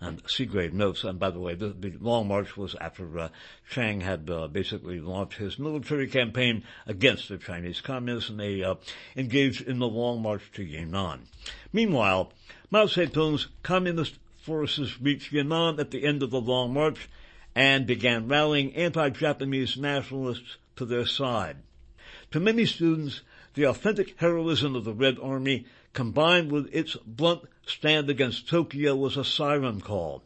And Seagrave notes, and by the way, the, the Long March was after uh, Chiang had uh, basically launched his military campaign against the Chinese communists, and they uh, engaged in the Long March to Yan'an. Meanwhile, Mao Zedong's communist forces reached Yan'an at the end of the Long March, and began rallying anti-Japanese nationalists to their side. To many students, the authentic heroism of the Red Army, combined with its blunt stand against Tokyo, was a siren call.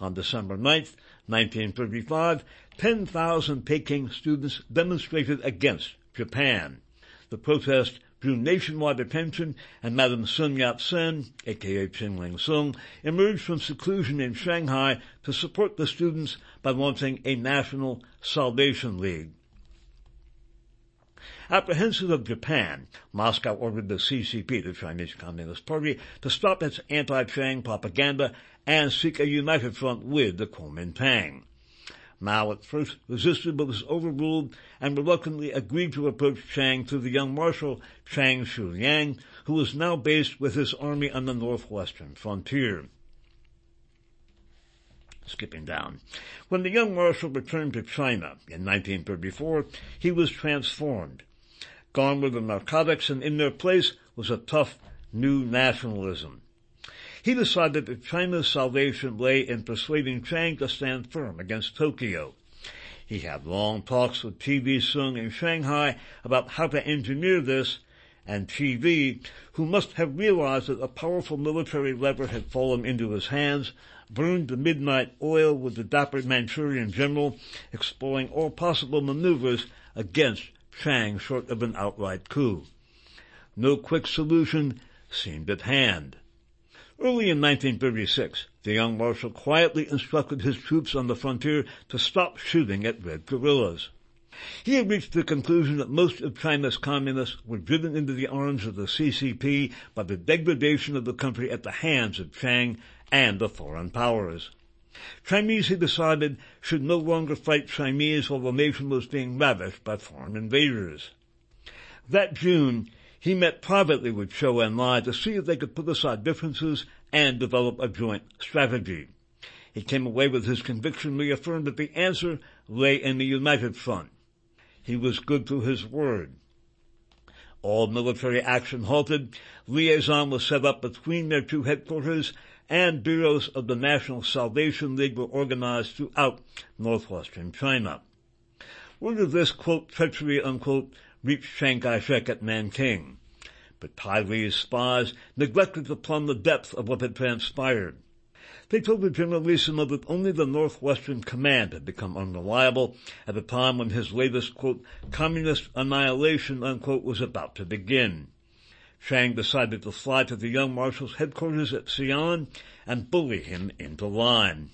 On December ninth, nineteen thirty-five, ten thousand Peking students demonstrated against Japan. The protest drew nationwide attention, and Madame Sun Yat-sen, a k a. Ching-ling Soong, emerged from seclusion in Shanghai to support the students by launching a National Salvation League. Apprehensive of Japan, Moscow ordered the C C P, the Chinese Communist Party, to stop its anti-Chiang propaganda and seek a united front with the Kuomintang. Mao at first resisted but was overruled and reluctantly agreed to approach Chiang through the Young Marshal, Zhang Xueliang, who was now based with his army on the northwestern frontier. Skipping down. When the Young Marshal returned to China in nineteen thirty-four, he was transformed. Gone were the narcotics, and in their place was a tough new nationalism. He decided that China's salvation lay in persuading Chiang to stand firm against Tokyo. He had long talks with T V Soong in Shanghai about how to engineer this, and T V, who must have realized that a powerful military lever had fallen into his hands, burned the midnight oil with the dapper Manchurian general, exploring all possible maneuvers against Chiang short of an outright coup. No quick solution seemed at hand. Early in nineteen thirty-six, the Young Marshal quietly instructed his troops on the frontier to stop shooting at red guerrillas. He had reached the conclusion that most of China's communists were driven into the arms of the C C P by the degradation of the country at the hands of Chiang and the foreign powers. Chinese, he decided, should no longer fight Chinese while the nation was being ravished by foreign invaders. That June, he met privately with Zhou Enlai to see if they could put aside differences and develop a joint strategy. He came away with his conviction reaffirmed that the answer lay in the united front. He was good to his word. All military action halted, liaison was set up between their two headquarters, and bureaus of the National Salvation League were organized throughout northwestern China. Word of this, quote, treachery, unquote, reached Chiang Kai-shek at Nanking, but Tai Li's spies neglected to plumb the depth of what had transpired. They told the Generalissimo that only the Northwestern Command had become unreliable at a time when his latest, quote, communist annihilation, unquote, was about to begin. Chiang decided to fly to the Young Marshal's headquarters at Xi'an and bully him into line.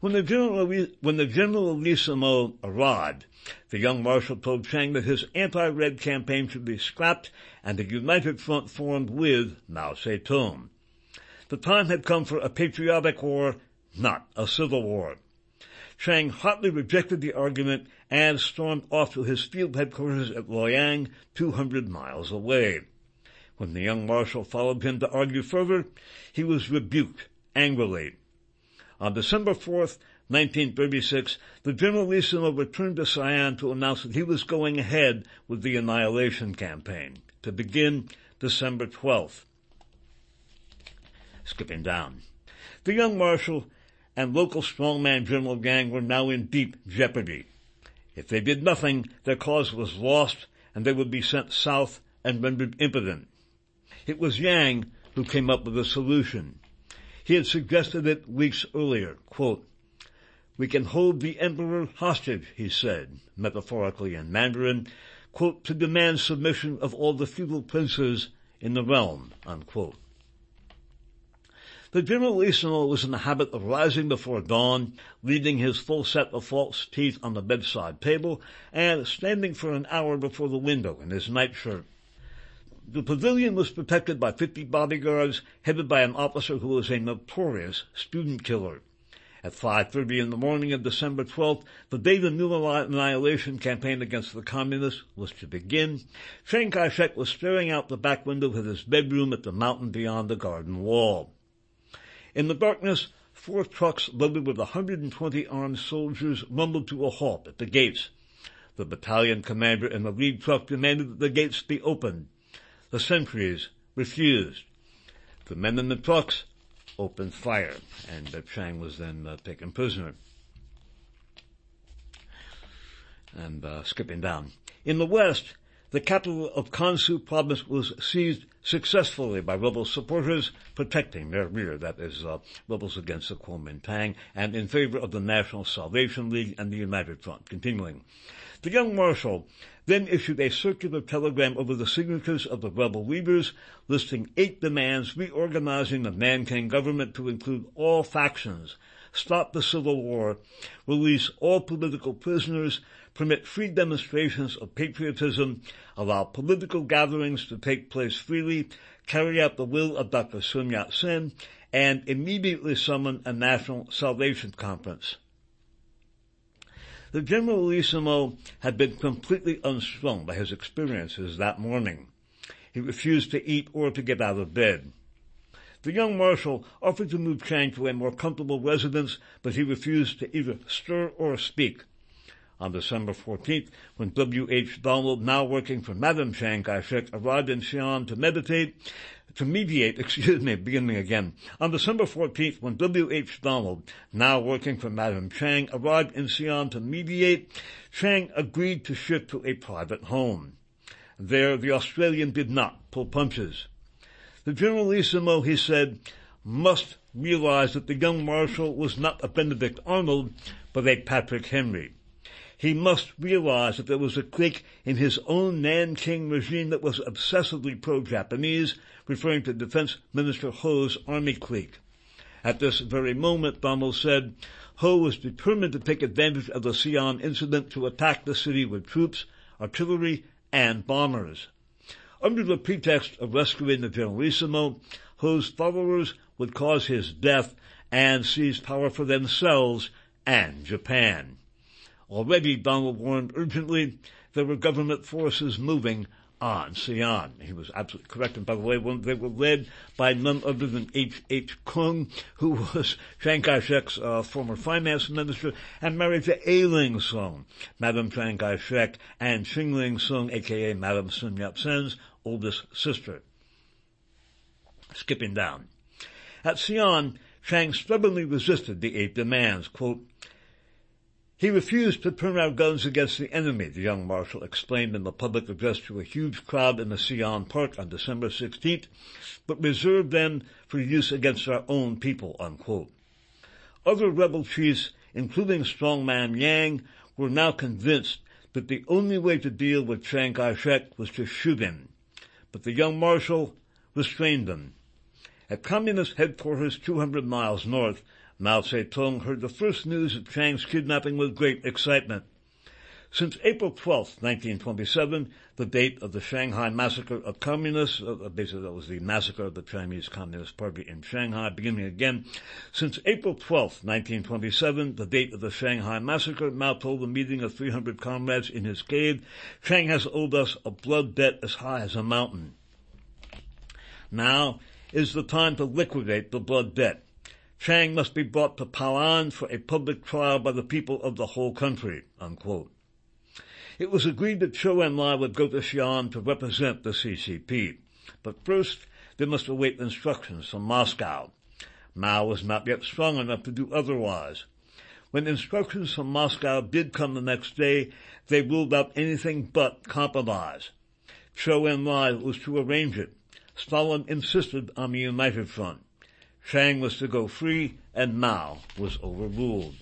When the General, when the Generalissimo arrived, the Young Marshal told Chiang that his anti-red campaign should be scrapped and a united front formed with Mao Zedong. The time had come for a patriotic war, not a civil war. Chiang hotly rejected the argument and stormed off to his field headquarters at Luoyang, two hundred miles away. When the Young Marshal followed him to argue further, he was rebuked angrily. On December fourth, nineteen thirty-six, the Generalissimo returned to Xi'an to announce that he was going ahead with the annihilation campaign, to begin December twelfth. Skipping down. The Young Marshal and local strongman General Gang were now in deep jeopardy. If they did nothing, their cause was lost, and they would be sent south and rendered impotent. It was Yang who came up with a solution. He had suggested it weeks earlier, quote, "We can hold the emperor hostage," he said, metaphorically in Mandarin, quote, "to demand submission of all the feudal princes in the realm," unquote. The Generalissimo was in the habit of rising before dawn, leaving his full set of false teeth on the bedside table, and standing for an hour before the window in his nightshirt. The pavilion was protected by fifty bodyguards, headed by an officer who was a notorious student killer. At five thirty in the morning of December twelfth, the day the new annihilation campaign against the communists was to begin, Chiang Kai-shek was staring out the back window of his bedroom at the mountain beyond the garden wall. In the darkness, four trucks loaded with one hundred twenty armed soldiers rumbled to a halt at the gates. The battalion commander in the lead truck demanded that the gates be opened. The sentries refused. The men in the trucks opened fire, and uh, Chiang was then uh, taken prisoner. And uh, skipping down. In the west, the capital of Kansu province was seized successfully by rebel supporters, protecting their rear, that is, uh, rebels against the Kuomintang, and in favor of the National Salvation League and the United Front. Continuing, the Young Marshal then issued a circular telegram over the signatures of the rebel leaders, listing eight demands, reorganizing the Nanking government to include all factions, stop the civil war, release all political prisoners, permit free demonstrations of patriotism, allow political gatherings to take place freely, carry out the will of Doctor Sun Yat-sen, and immediately summon a National Salvation Conference. The Generalissimo had been completely unstrung by his experiences that morning. He refused to eat or to get out of bed. The Young Marshal offered to move Chiang to a more comfortable residence, but he refused to either stir or speak. On December fourteenth, when W H. Donald, now working for Madame Chiang Kai-shek, arrived in Xi'an to meditate, to mediate, excuse me, beginning again. On December fourteenth, when W H. Donald, now working for Madame Chiang, arrived in Xi'an to mediate, Chiang agreed to shift to a private home. There, the Australian did not pull punches. The Generalissimo, he said, must realize that the Young Marshal was not a Benedict Arnold, but a Patrick Henry. He must realize that there was a clique in his own Nanking regime that was obsessively pro-Japanese, referring to Defense Minister Ho's army clique. At this very moment, Donald said, Ho was determined to take advantage of the Xi'an Incident to attack the city with troops, artillery, and bombers. Under the pretext of rescuing the Generalissimo, Ho's followers would cause his death and seize power for themselves and Japan. Already, Donald warned urgently, there were government forces moving on Xi'an. He was absolutely correct. And by the way, they were led by none other than H H. Kung, who was Chiang Kai-shek's uh, former finance minister and married to Ailing Soong, Madame Chiang Kai-shek, and Ching-ling Soong, a k a. Madame Sun Yat-sen's oldest sister. Skipping down. At Xi'an, Chiang stubbornly resisted the eight demands. Quote, he refused to turn our guns against the enemy, the Young Marshal explained in the public address to a huge crowd in the Xi'an Park on December sixteenth, but reserved them for use against our own people, unquote. Other rebel chiefs, including strongman Yang, were now convinced that the only way to deal with Chiang Kai-shek was to shoot him. But the Young Marshal restrained them. At Communist headquarters two hundred miles north, Mao Zedong heard the first news of Chiang's kidnapping with great excitement. Since April twelfth, nineteen twenty-seven, the date of the Shanghai massacre of communists, uh, basically that was the massacre of the Chinese Communist Party in Shanghai, beginning again. Since April twelfth, nineteen twenty-seven, the date of the Shanghai massacre, Mao told a meeting of three hundred comrades in his cave, Chiang has owed us a blood debt as high as a mountain. Now is the time to liquidate the blood debt. Chiang must be brought to Palan for a public trial by the people of the whole country, unquote. It was agreed that Zhou Enlai would go to Xi'an to represent the C C P. But first, they must await instructions from Moscow. Mao was not yet strong enough to do otherwise. When instructions from Moscow did come the next day, they ruled out anything but compromise. Zhou Enlai was to arrange it. Stalin insisted on the United Front. Chiang was to go free, and Mao was overruled.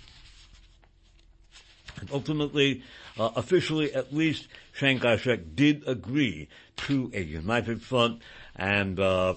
And ultimately, uh, officially at least, Chiang Kai-shek did agree to a united front, and uh,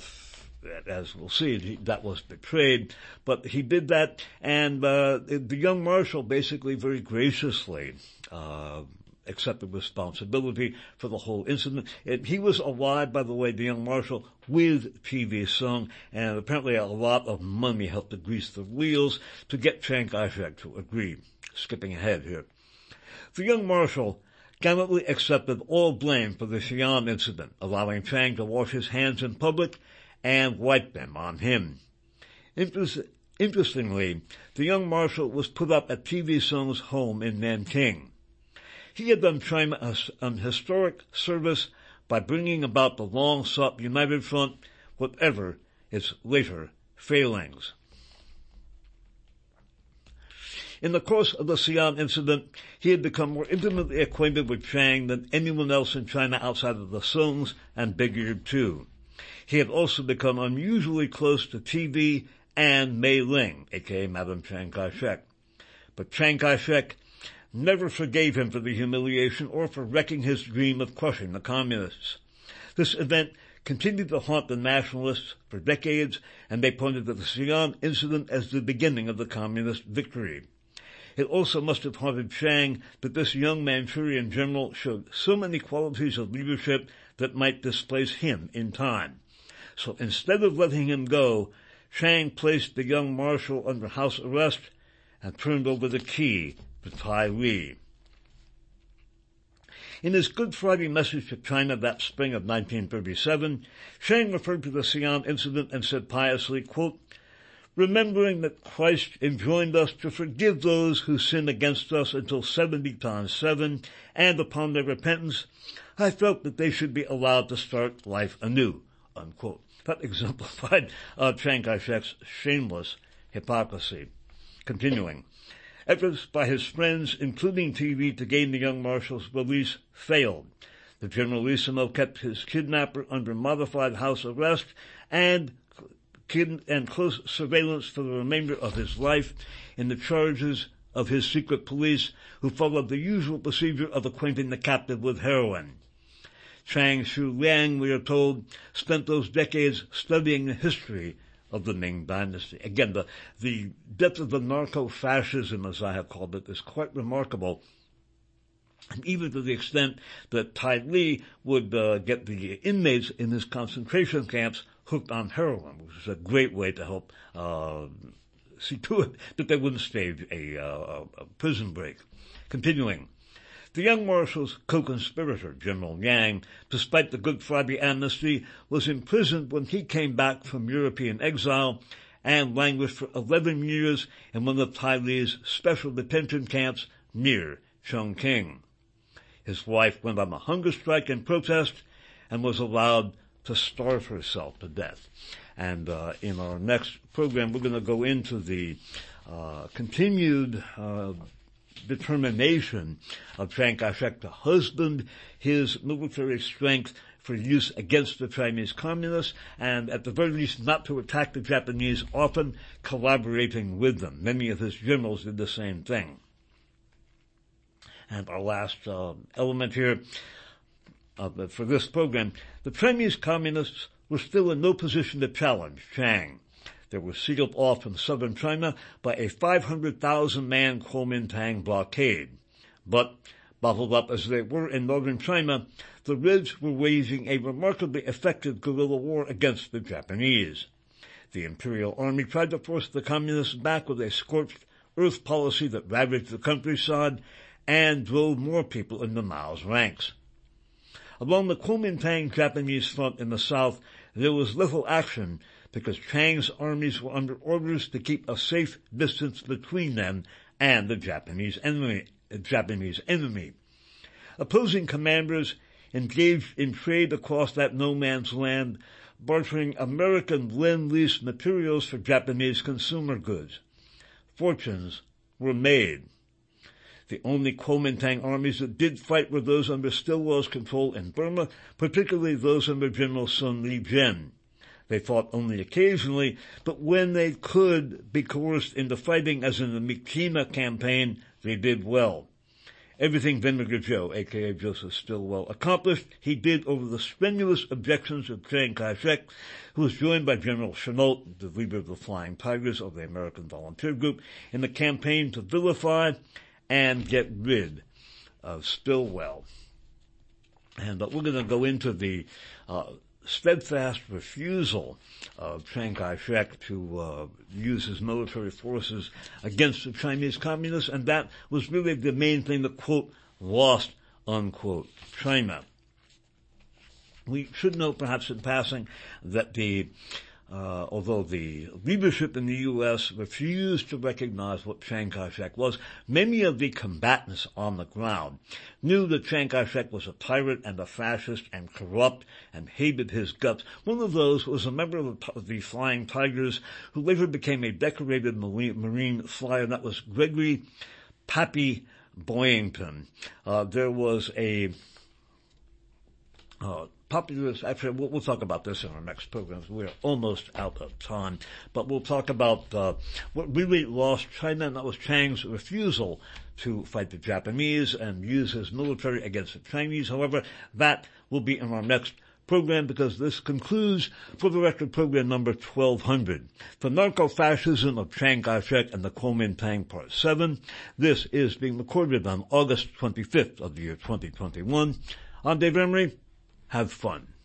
as we'll see, that was betrayed. But he did that, and uh, the Young Marshal basically very graciously uh accepted responsibility for the whole incident. It, he was allied, by the way, the Young Marshal, with P V. Soong, and apparently a lot of money helped to grease the wheels to get Chiang Kai-shek to agree. Skipping ahead here. The Young Marshal gallantly accepted all blame for the Xi'an incident, allowing Chiang to wash his hands in public and wipe them on him. Inter- interestingly, the Young Marshal was put up at P V. Soong's home in Nanking. He had done China an historic service by bringing about the long-sought United Front, whatever its later failings. In the course of the Xi'an Incident, he had become more intimately acquainted with Chiang than anyone else in China outside of the Soongs and Big Ear too. He had also become unusually close to T V and Mei Ling, aka Madame Chiang Kai-shek. But Chiang Kai-shek never forgave him for the humiliation or for wrecking his dream of crushing the communists. This event continued to haunt the nationalists for decades, and they pointed to the Xi'an Incident as the beginning of the communist victory. It also must have haunted Chiang that this young Manchurian general showed so many qualities of leadership that might displace him in time. So instead of letting him go, Chiang placed the young marshal under house arrest and turned over the key to Tai Li. In his Good Friday message to China that spring of nineteen thirty-seven, Chiang referred to the Xi'an Incident and said piously, quote, "Remembering that Christ enjoined us to forgive those who sin against us until seventy times seven, and upon their repentance, I felt that they should be allowed to start life anew," unquote. That exemplified uh, Chiang Kai-shek's shameless hypocrisy. Continuing. Efforts by his friends, including T V, to gain the young marshal's release failed. The generalissimo kept his kidnapper under modified house arrest and, kid- and close surveillance for the remainder of his life in the charges of his secret police, who followed the usual procedure of acquainting the captive with heroin. Zhang Xueliang, we are told, spent those decades studying the history of the Ming Dynasty. Again, the, the depth of the narco-fascism, as I have called it, is quite remarkable. And even to the extent that Tai Li would uh, get the inmates in his concentration camps hooked on heroin, which is a great way to help uh, see to it that they wouldn't stage a, uh, a prison break. Continuing. The young marshal's co-conspirator, General Yang, despite the Good Friday amnesty, was imprisoned when he came back from European exile and languished for eleven years in one of Tai Li's special detention camps near Chongqing. His wife went on a hunger strike in protest and was allowed to starve herself to death. And uh, in our next program, we're going to go into the uh, continued Uh, determination of Chiang Kai-shek to husband his military strength for use against the Chinese communists, and at the very least not to attack the Japanese, often collaborating with them. Many of his generals did the same thing. And our last uh, element here uh, for this program, the Chinese communists were still in no position to challenge Chiang. They were sealed off from southern China by a five hundred thousand man Kuomintang blockade. But, bottled up as they were in northern China, the Reds were waging a remarkably effective guerrilla war against the Japanese. The Imperial Army tried to force the communists back with a scorched earth policy that ravaged the countryside and drove more people into Mao's ranks. Along the Kuomintang Japanese front in the south, there was little action because Chiang's armies were under orders to keep a safe distance between them and the Japanese enemy. Japanese enemy. Opposing commanders engaged in trade across that no-man's land, bartering American lend-lease materials for Japanese consumer goods. Fortunes were made. The only Kuomintang armies that did fight were those under Stilwell's control in Burma, particularly those under General Sun Yat-sen. They fought only occasionally, but when they could be coerced into fighting, as in the Mekina campaign, they did well. Everything Vinegar Joe, a k a. Joseph Stilwell, accomplished, he did over the strenuous objections of Chiang Kai-shek, who was joined by General Chenault, the leader of the Flying Tigers of the American Volunteer Group, in the campaign to vilify and get rid of Stilwell. And uh, we're going to go into the Uh, steadfast refusal of Chiang Kai-shek to uh, use his military forces against the Chinese communists, and that was really the main thing that, quote, lost, unquote, China. We should note, perhaps in passing, that the uh, although the leadership in the U S refused to recognize what Chiang Kai-shek was, many of the combatants on the ground knew that Chiang Kai-shek was a pirate and a fascist and corrupt and hated his guts. One of those was a member of the, the Flying Tigers who later became a decorated Marine, marine flyer, and that was Gregory Pappy Boyington. Uh, there was a... Uh, populist, actually, we'll, we'll talk about this in our next program. We're almost out of time, but we'll talk about uh, what really lost China, and that was Chiang's refusal to fight the Japanese and use his military against the Chinese. However, that will be in our next program, because this concludes For the Record program number twelve hundred. For Narco-Fascism of Chiang Kai-shek and the Kuomintang Part seven, this is being recorded on August twenty-fifth of the year twenty twenty-one. I'm Dave Emery. Have fun.